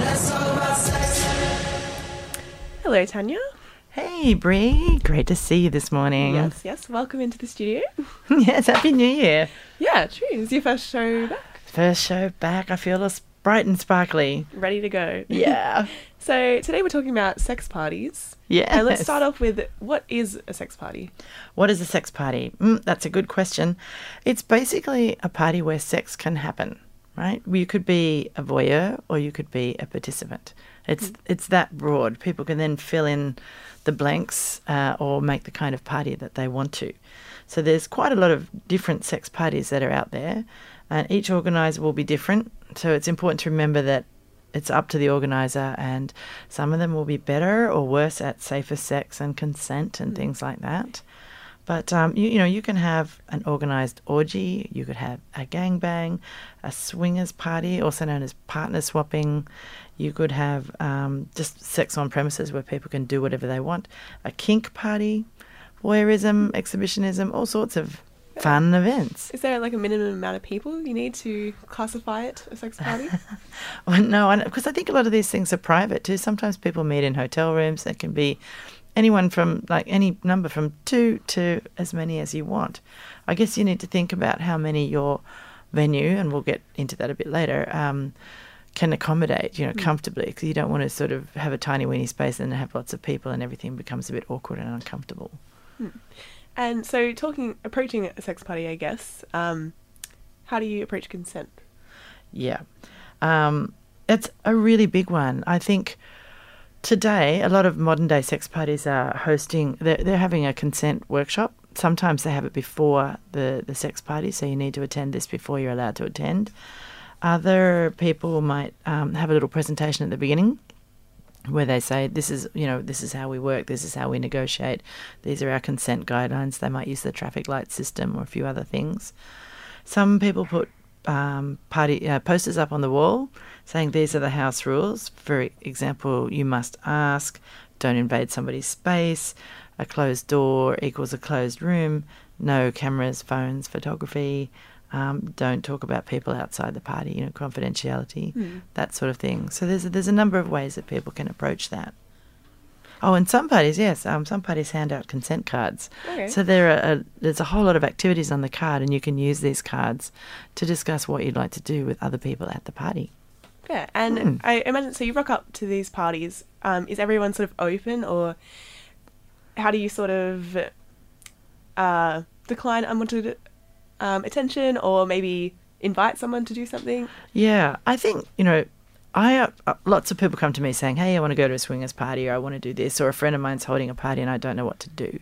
Let's Talk About Sex. Hello, Tanya. Hey, Bree. Great to see you this morning. Yes, yes. Welcome into the studio. Yes, Happy New Year. Yeah, true. It's your first show back. First show back. I feel us bright and sparkly. Ready to go. Yeah. So today we're talking about sex parties. Yeah. And let's start off with, what is a sex party? What is a sex party? That's a good question. It's basically a party where sex can happen, right? You could be a voyeur or you could be a participant. It's that broad. People can then fill in the blanks or make the kind of party that they want to. So there's quite a lot of different sex parties that are out there, and each organiser will be different. So it's important to remember that it's up to the organiser, and some of them will be better or worse at safer sex and consent and things like that. But, you can have an organised orgy, you could have a gangbang, a swingers party, also known as partner swapping. You could have just sex on premises where people can do whatever they want, a kink party, voyeurism, exhibitionism, all sorts of fun events. Is there like a minimum amount of people you need to classify it a sex party? Well, no, because I think a lot of these things are private too. Sometimes people meet in hotel rooms. It can be anyone from any number from 2 to as many as you want. I guess you need to think about how many your venue, and we'll get into that a bit later, can accommodate, comfortably, because you don't want to sort of have a tiny weeny space and have lots of people and everything becomes a bit awkward and uncomfortable. And so approaching a sex party, I guess, how do you approach consent? Yeah, it's a really big one. I think today a lot of modern day sex parties are hosting, they're having a consent workshop. Sometimes they have it before the sex party, so you need to attend this before you're allowed to attend. Other people might have a little presentation at the beginning where they say, this is how we work, this is how we negotiate, these are our consent guidelines. They might use the traffic light system or a few other things. Some people put posters up on the wall saying these are the house rules. For example, you must ask, don't invade somebody's space, a closed door equals a closed room, no cameras, phones, photography, don't talk about people outside the party, confidentiality, that sort of thing. So there's a number of ways that people can approach that. Oh, and some parties, yes, some parties hand out consent cards. Okay. So there's a whole lot of activities on the card, and you can use these cards to discuss what you'd like to do with other people at the party. Yeah, and I imagine, so you rock up to these parties. Is everyone sort of open, or how do you sort of decline unwanted attention, or maybe invite someone to do something? Yeah, I think, lots of people come to me saying, hey, I want to go to a swingers party, or I want to do this, or a friend of mine's holding a party and I don't know what to do.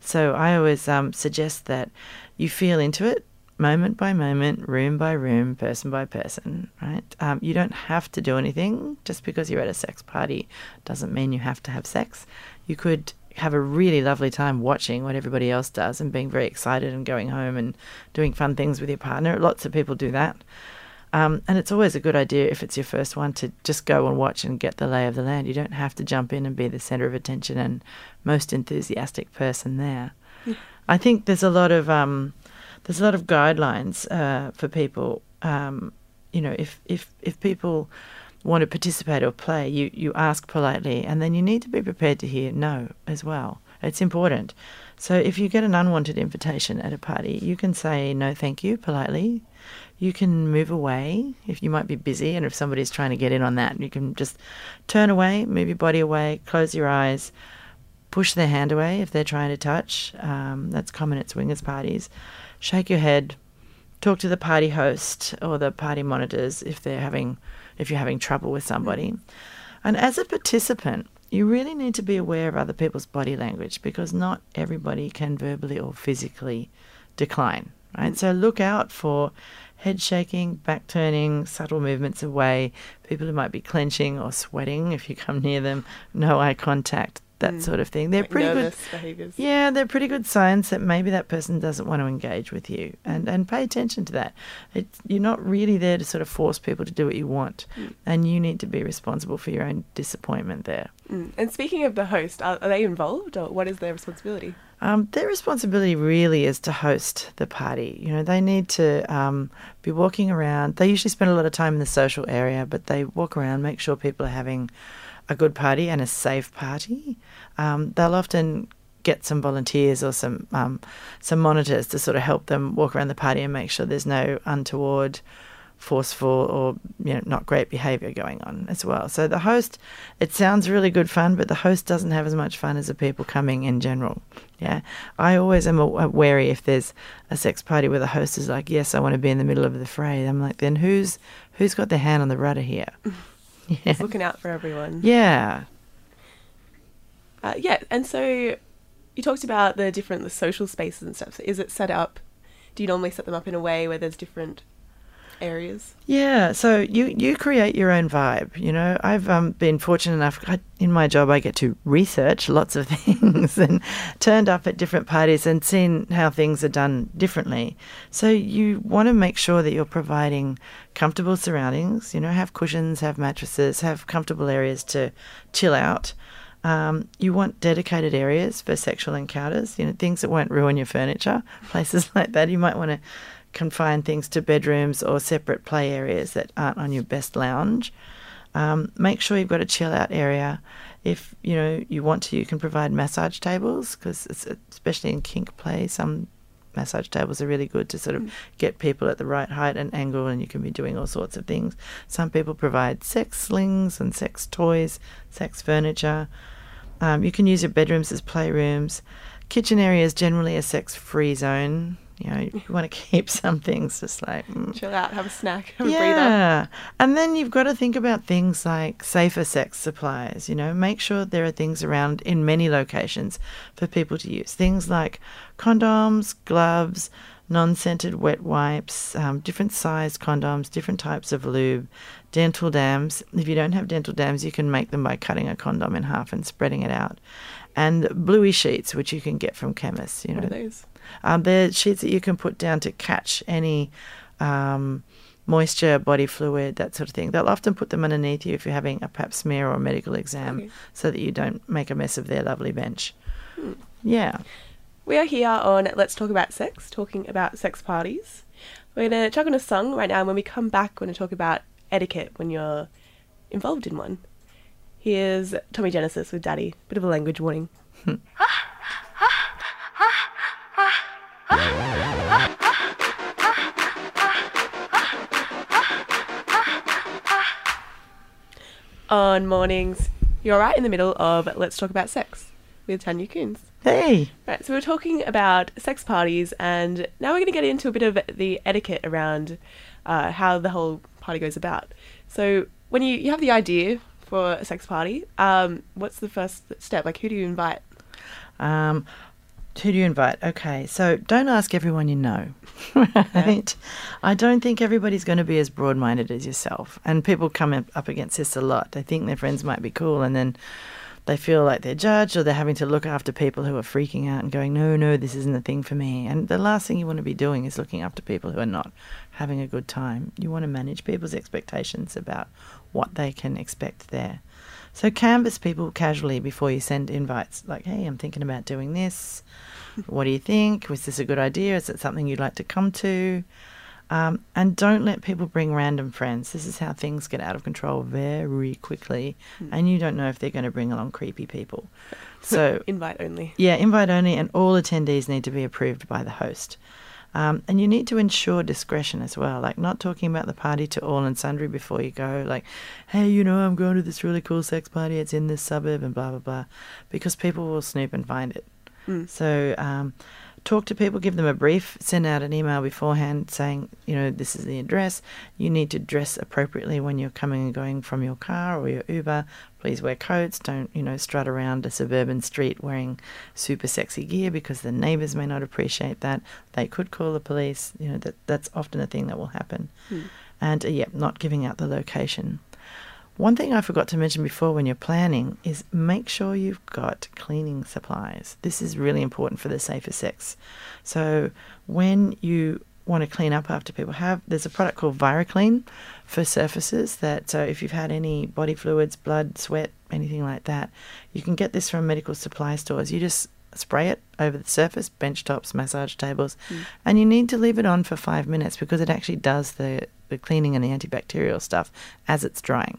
So I always suggest that you feel into it moment by moment, room by room, person by person, right? You don't have to do anything. Just because you're at a sex party doesn't mean you have to have sex. You could have a really lovely time watching what everybody else does and being very excited and going home and doing fun things with your partner. Lots of people do that. And it's always a good idea, if it's your first one, to just go and watch and get the lay of the land. You don't have to jump in and be the centre of attention and most enthusiastic person there. Yeah. I think there's a lot of guidelines for people. If people want to participate or play, you ask politely, and then you need to be prepared to hear no as well. It's important. So if you get an unwanted invitation at a party, you can say no, thank you, politely. You can move away if you might be busy, and if somebody's trying to get in on that, you can just turn away, move your body away, close your eyes, push their hand away if they're trying to touch. That's common at swingers parties. Shake your head, talk to the party host or the party monitors if you're having trouble with somebody. And as a participant, you really need to be aware of other people's body language, because not everybody can verbally or physically decline. Right? So look out for head shaking, back turning, subtle movements away, people who might be clenching or sweating if you come near them, no eye contact, that sort of thing. They're like pretty nervous good behaviors. Yeah, they're pretty good signs that maybe that person doesn't want to engage with you, and pay attention to that. You're not really there to sort of force people to do what you want, and you need to be responsible for your own disappointment there. And speaking of the host, are they involved, or what is their responsibility? Their responsibility really is to host the party. You know, they need to be walking around. They usually spend a lot of time in the social area, but they walk around, make sure people are having a good party and a safe party. They'll often get some volunteers or some monitors to sort of help them walk around the party and make sure there's no untoward, forceful or, you know, not great behaviour going on as well. So the host, it sounds really good fun, but the host doesn't have as much fun as the people coming in general. Yeah, I always am wary if there's a sex party where the host is like, yes, I want to be in the middle of the fray. I'm like, then who's got their hand on the rudder here? Yeah. Looking out for everyone. Yeah. Yeah, and so you talked about the different social spaces and stuff. So is it set up, do you normally set them up in a way where there's different areas? Yeah, so you create your own vibe, you know. I've been fortunate enough, in my job I get to research lots of things and turned up at different parties and seen how things are done differently. So you want to make sure that you're providing comfortable surroundings, you know, have cushions, have mattresses, have comfortable areas to chill out. You want dedicated areas for sexual encounters, you know, things that won't ruin your furniture, places like that. You might want to confine things to bedrooms or separate play areas that aren't on your best lounge. Make sure you've got a chill out area. If you know you want to, you can provide massage tables, because especially in kink play, some massage tables are really good to sort of get people at the right height and angle, and you can be doing all sorts of things. Some people provide sex slings and sex toys, sex furniture. You can use your bedrooms as playrooms. Kitchen area is generally a sex-free zone. You know, you want to keep some things just like... chill out, have a snack, have a breather. Yeah, and then you've got to think about things like safer sex supplies, you know. Make sure there are things around in many locations for people to use. Things like condoms, gloves, non-scented wet wipes, different sized condoms, different types of lube, dental dams. If you don't have dental dams, you can make them by cutting a condom in half and spreading it out. And bluey sheets, which you can get from chemists, you know. What are those? They're sheets that you can put down to catch any moisture, body fluid, that sort of thing. They'll often put them underneath you if you're having a pap smear or a medical exam, okay, so that you don't make a mess of their lovely bench. Yeah. We are here on Let's Talk About Sex, talking about sex parties. We're going to chuck on a song right now, and when we come back, we're going to talk about etiquette when you're involved in one. Here's Tommy Genesis with Daddy. Bit of a language warning. On mornings, you're right in the middle of Let's Talk About Sex with Tanya Koens. Hey! Right, so we're talking about sex parties, and now we're going to get into a bit of the etiquette around how the whole party goes about. So when you have the idea for a sex party, what's the first step? Like, who do you invite? Who do you invite? Okay, so don't ask everyone you know, right? Yeah. I don't think everybody's going to be as broad-minded as yourself. And people come up against this a lot. They think their friends might be cool, and then they feel like they're judged, or they're having to look after people who are freaking out and going, no, this isn't the thing for me. And the last thing you want to be doing is looking after people who are not having a good time. You want to manage people's expectations about what they can expect there. So canvass people casually before you send invites, like, hey, I'm thinking about doing this. What do you think? Was this a good idea? Is it something you'd like to come to? And don't let people bring random friends. This is how things get out of control very quickly, and you don't know if they're going to bring along creepy people. So invite only. Yeah, invite only, and all attendees need to be approved by the host. And you need to ensure discretion as well, like not talking about the party to all and sundry before you go, like, hey, you know, I'm going to this really cool sex party, it's in this suburb and blah, blah, blah, because people will snoop and find it. So talk to people, give them a brief, send out an email beforehand saying, you know, this is the address. You need to dress appropriately when you're coming and going from your car or your Uber. Please wear coats. Don't, you know, strut around a suburban street wearing super sexy gear, because the neighbours may not appreciate that. They could call the police. You know, that's often a thing that will happen. And, not giving out the location. One thing I forgot to mention before when you're planning is make sure you've got cleaning supplies. This is really important for the safer sex. So when you want to clean up after people have, there's a product called Viraclean for surfaces that, so if you've had any body fluids, blood, sweat, anything like that, you can get this from medical supply stores. You just spray it over the surface, bench tops, massage tables, and you need to leave it on for 5 minutes because it actually does the cleaning and the antibacterial stuff as it's drying.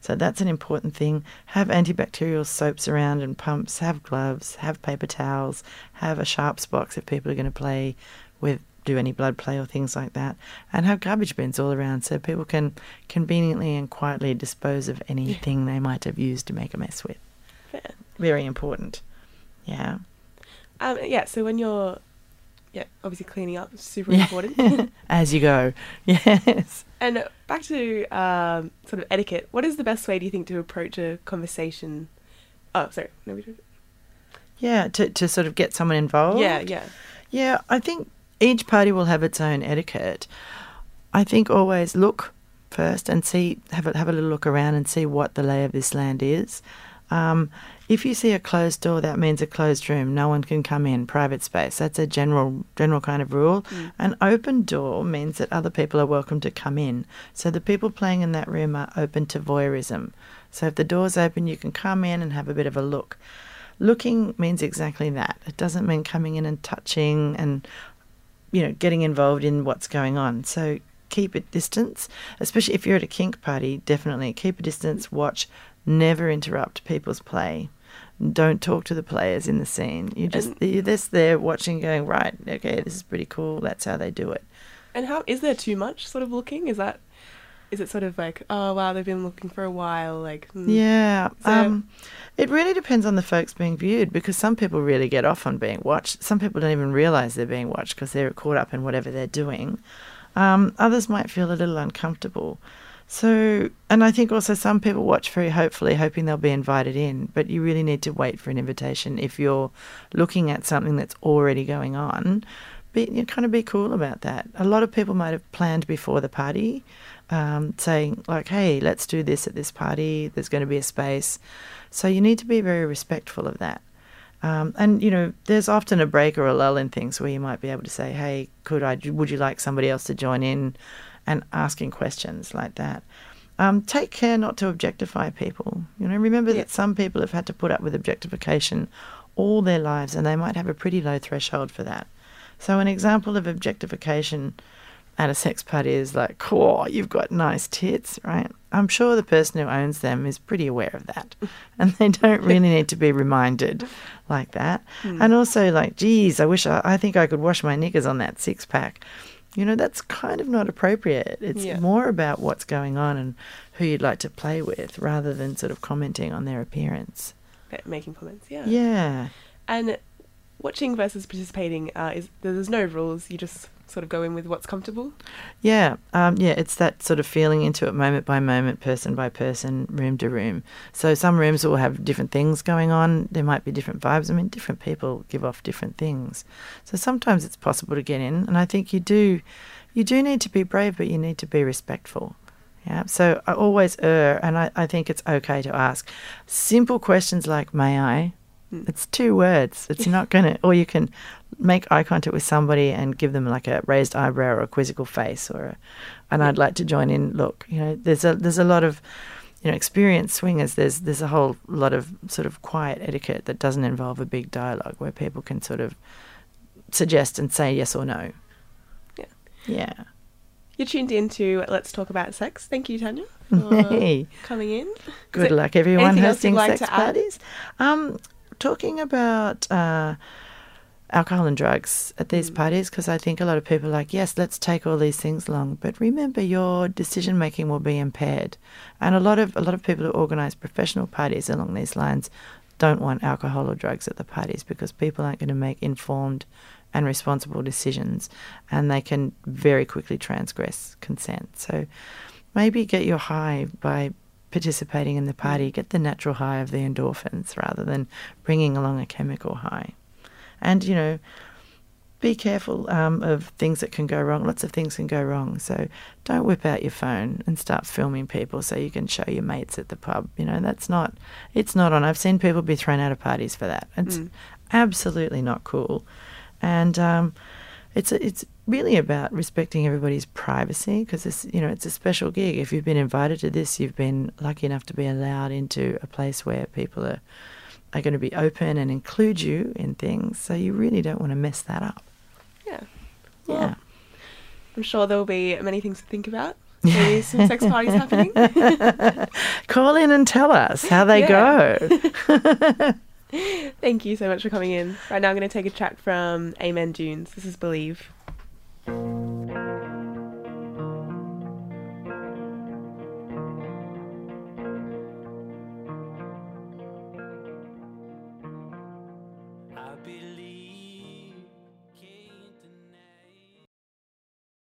So that's an important thing. Have antibacterial soaps around and pumps, have gloves, have paper towels, have a sharps box if people are going to play with, do any blood play or things like that, and have garbage bins all around so people can conveniently and quietly dispose of anything they might have used to make a mess with. Fair. Very important. Yeah. So when you're, obviously cleaning up is super important. As you go. Yes. And back to sort of etiquette, what is the best way, do you think, to approach a conversation? Oh, sorry. No, we didn't. Yeah, to sort of get someone involved. Yeah. Yeah, I think each party will have its own etiquette. I think always look first and see, have a little look around and see what the lay of this land is. If you see a closed door, that means a closed room. No one can come in, private space. That's a general kind of rule. An open door means that other people are welcome to come in. So the people playing in that room are open to voyeurism. So if the door's open, you can come in and have a bit of a look. Looking means exactly that. It doesn't mean coming in and touching and, getting involved in what's going on. So keep a distance, especially if you're at a kink party, definitely keep a distance, watch. Never interrupt people's play. Don't talk to the players in the scene. You're just there watching, going, right, okay, this is pretty cool. That's how they do it. And how is there too much sort of looking? Is it sort of like, oh wow, they've been looking for a while? Like yeah, so. It really depends on the folks being viewed because some people really get off on being watched. Some people don't even realise they're being watched because they're caught up in whatever they're doing. Others might feel a little uncomfortable. So, and I think also some people watch very hopefully, hoping they'll be invited in, but you really need to wait for an invitation if you're looking at something that's already going on. You kind of be cool about that. A lot of people might have planned before the party, saying like, hey, let's do this at this party, there's going to be a space. So you need to be very respectful of that. And there's often a break or a lull in things where you might be able to say, hey, would you like somebody else to join in? And asking questions like that. Take care not to objectify people. Remember that some people have had to put up with objectification all their lives and they might have a pretty low threshold for that. So an example of objectification at a sex party is like, oh, you've got nice tits, right? I'm sure the person who owns them is pretty aware of that and they don't really need to be reminded like that. And also like, geez, I think I could wash my knickers on that six-pack. That's kind of not appropriate. It's more about what's going on and who you'd like to play with rather than sort of commenting on their appearance. Making comments, yeah. Yeah. And watching versus participating, there's no rules. You just sort of go in with what's comfortable. Yeah. It's that sort of feeling into it moment by moment, person by person, room to room. So some rooms will have different things going on. There might be different vibes. I mean, different people give off different things. So sometimes it's possible to get in. And I think you do need to be brave, but you need to be respectful. Yeah. So I always err. And I think it's okay to ask simple questions like, may I? It's two words. It's not going to... Or you can make eye contact with somebody and give them like a raised eyebrow or a quizzical face and I'd like to join in. Look, there's a lot of, experienced swingers. There's a whole lot of sort of quiet etiquette that doesn't involve a big dialogue where people can sort of suggest and say yes or no. Yeah. Yeah. You're tuned in to Let's Talk About Sex. Thank you, Tanya, for coming in. Good luck, everyone hosting sex parties. Talking about alcohol and drugs at these parties, because I think a lot of people are like, yes, let's take all these things along, but remember your decision making will be impaired, and a lot of people who organise professional parties along these lines don't want alcohol or drugs at the parties because people aren't going to make informed and responsible decisions, and they can very quickly transgress consent. So maybe get your high by participating in the party, get the natural high of the endorphins rather than bringing along a chemical high. And, be careful of things that can go wrong. Lots of things can go wrong. So don't whip out your phone and start filming people so you can show your mates at the pub. It's not on. I've seen people be thrown out of parties for that. It's absolutely not cool. And it's really about respecting everybody's privacy because it's a special gig. If you've been invited to this, you've been lucky enough to be allowed into a place where people are are going to be open and include you in things. So you really don't want to mess that up. Yeah. Well, yeah. I'm sure there'll be many things to think about. Maybe some sex parties happening. Call in and tell us how they go. Thank you so much for coming in. Right now I'm going to take a track from Amen Dunes. This is Believe. I believe.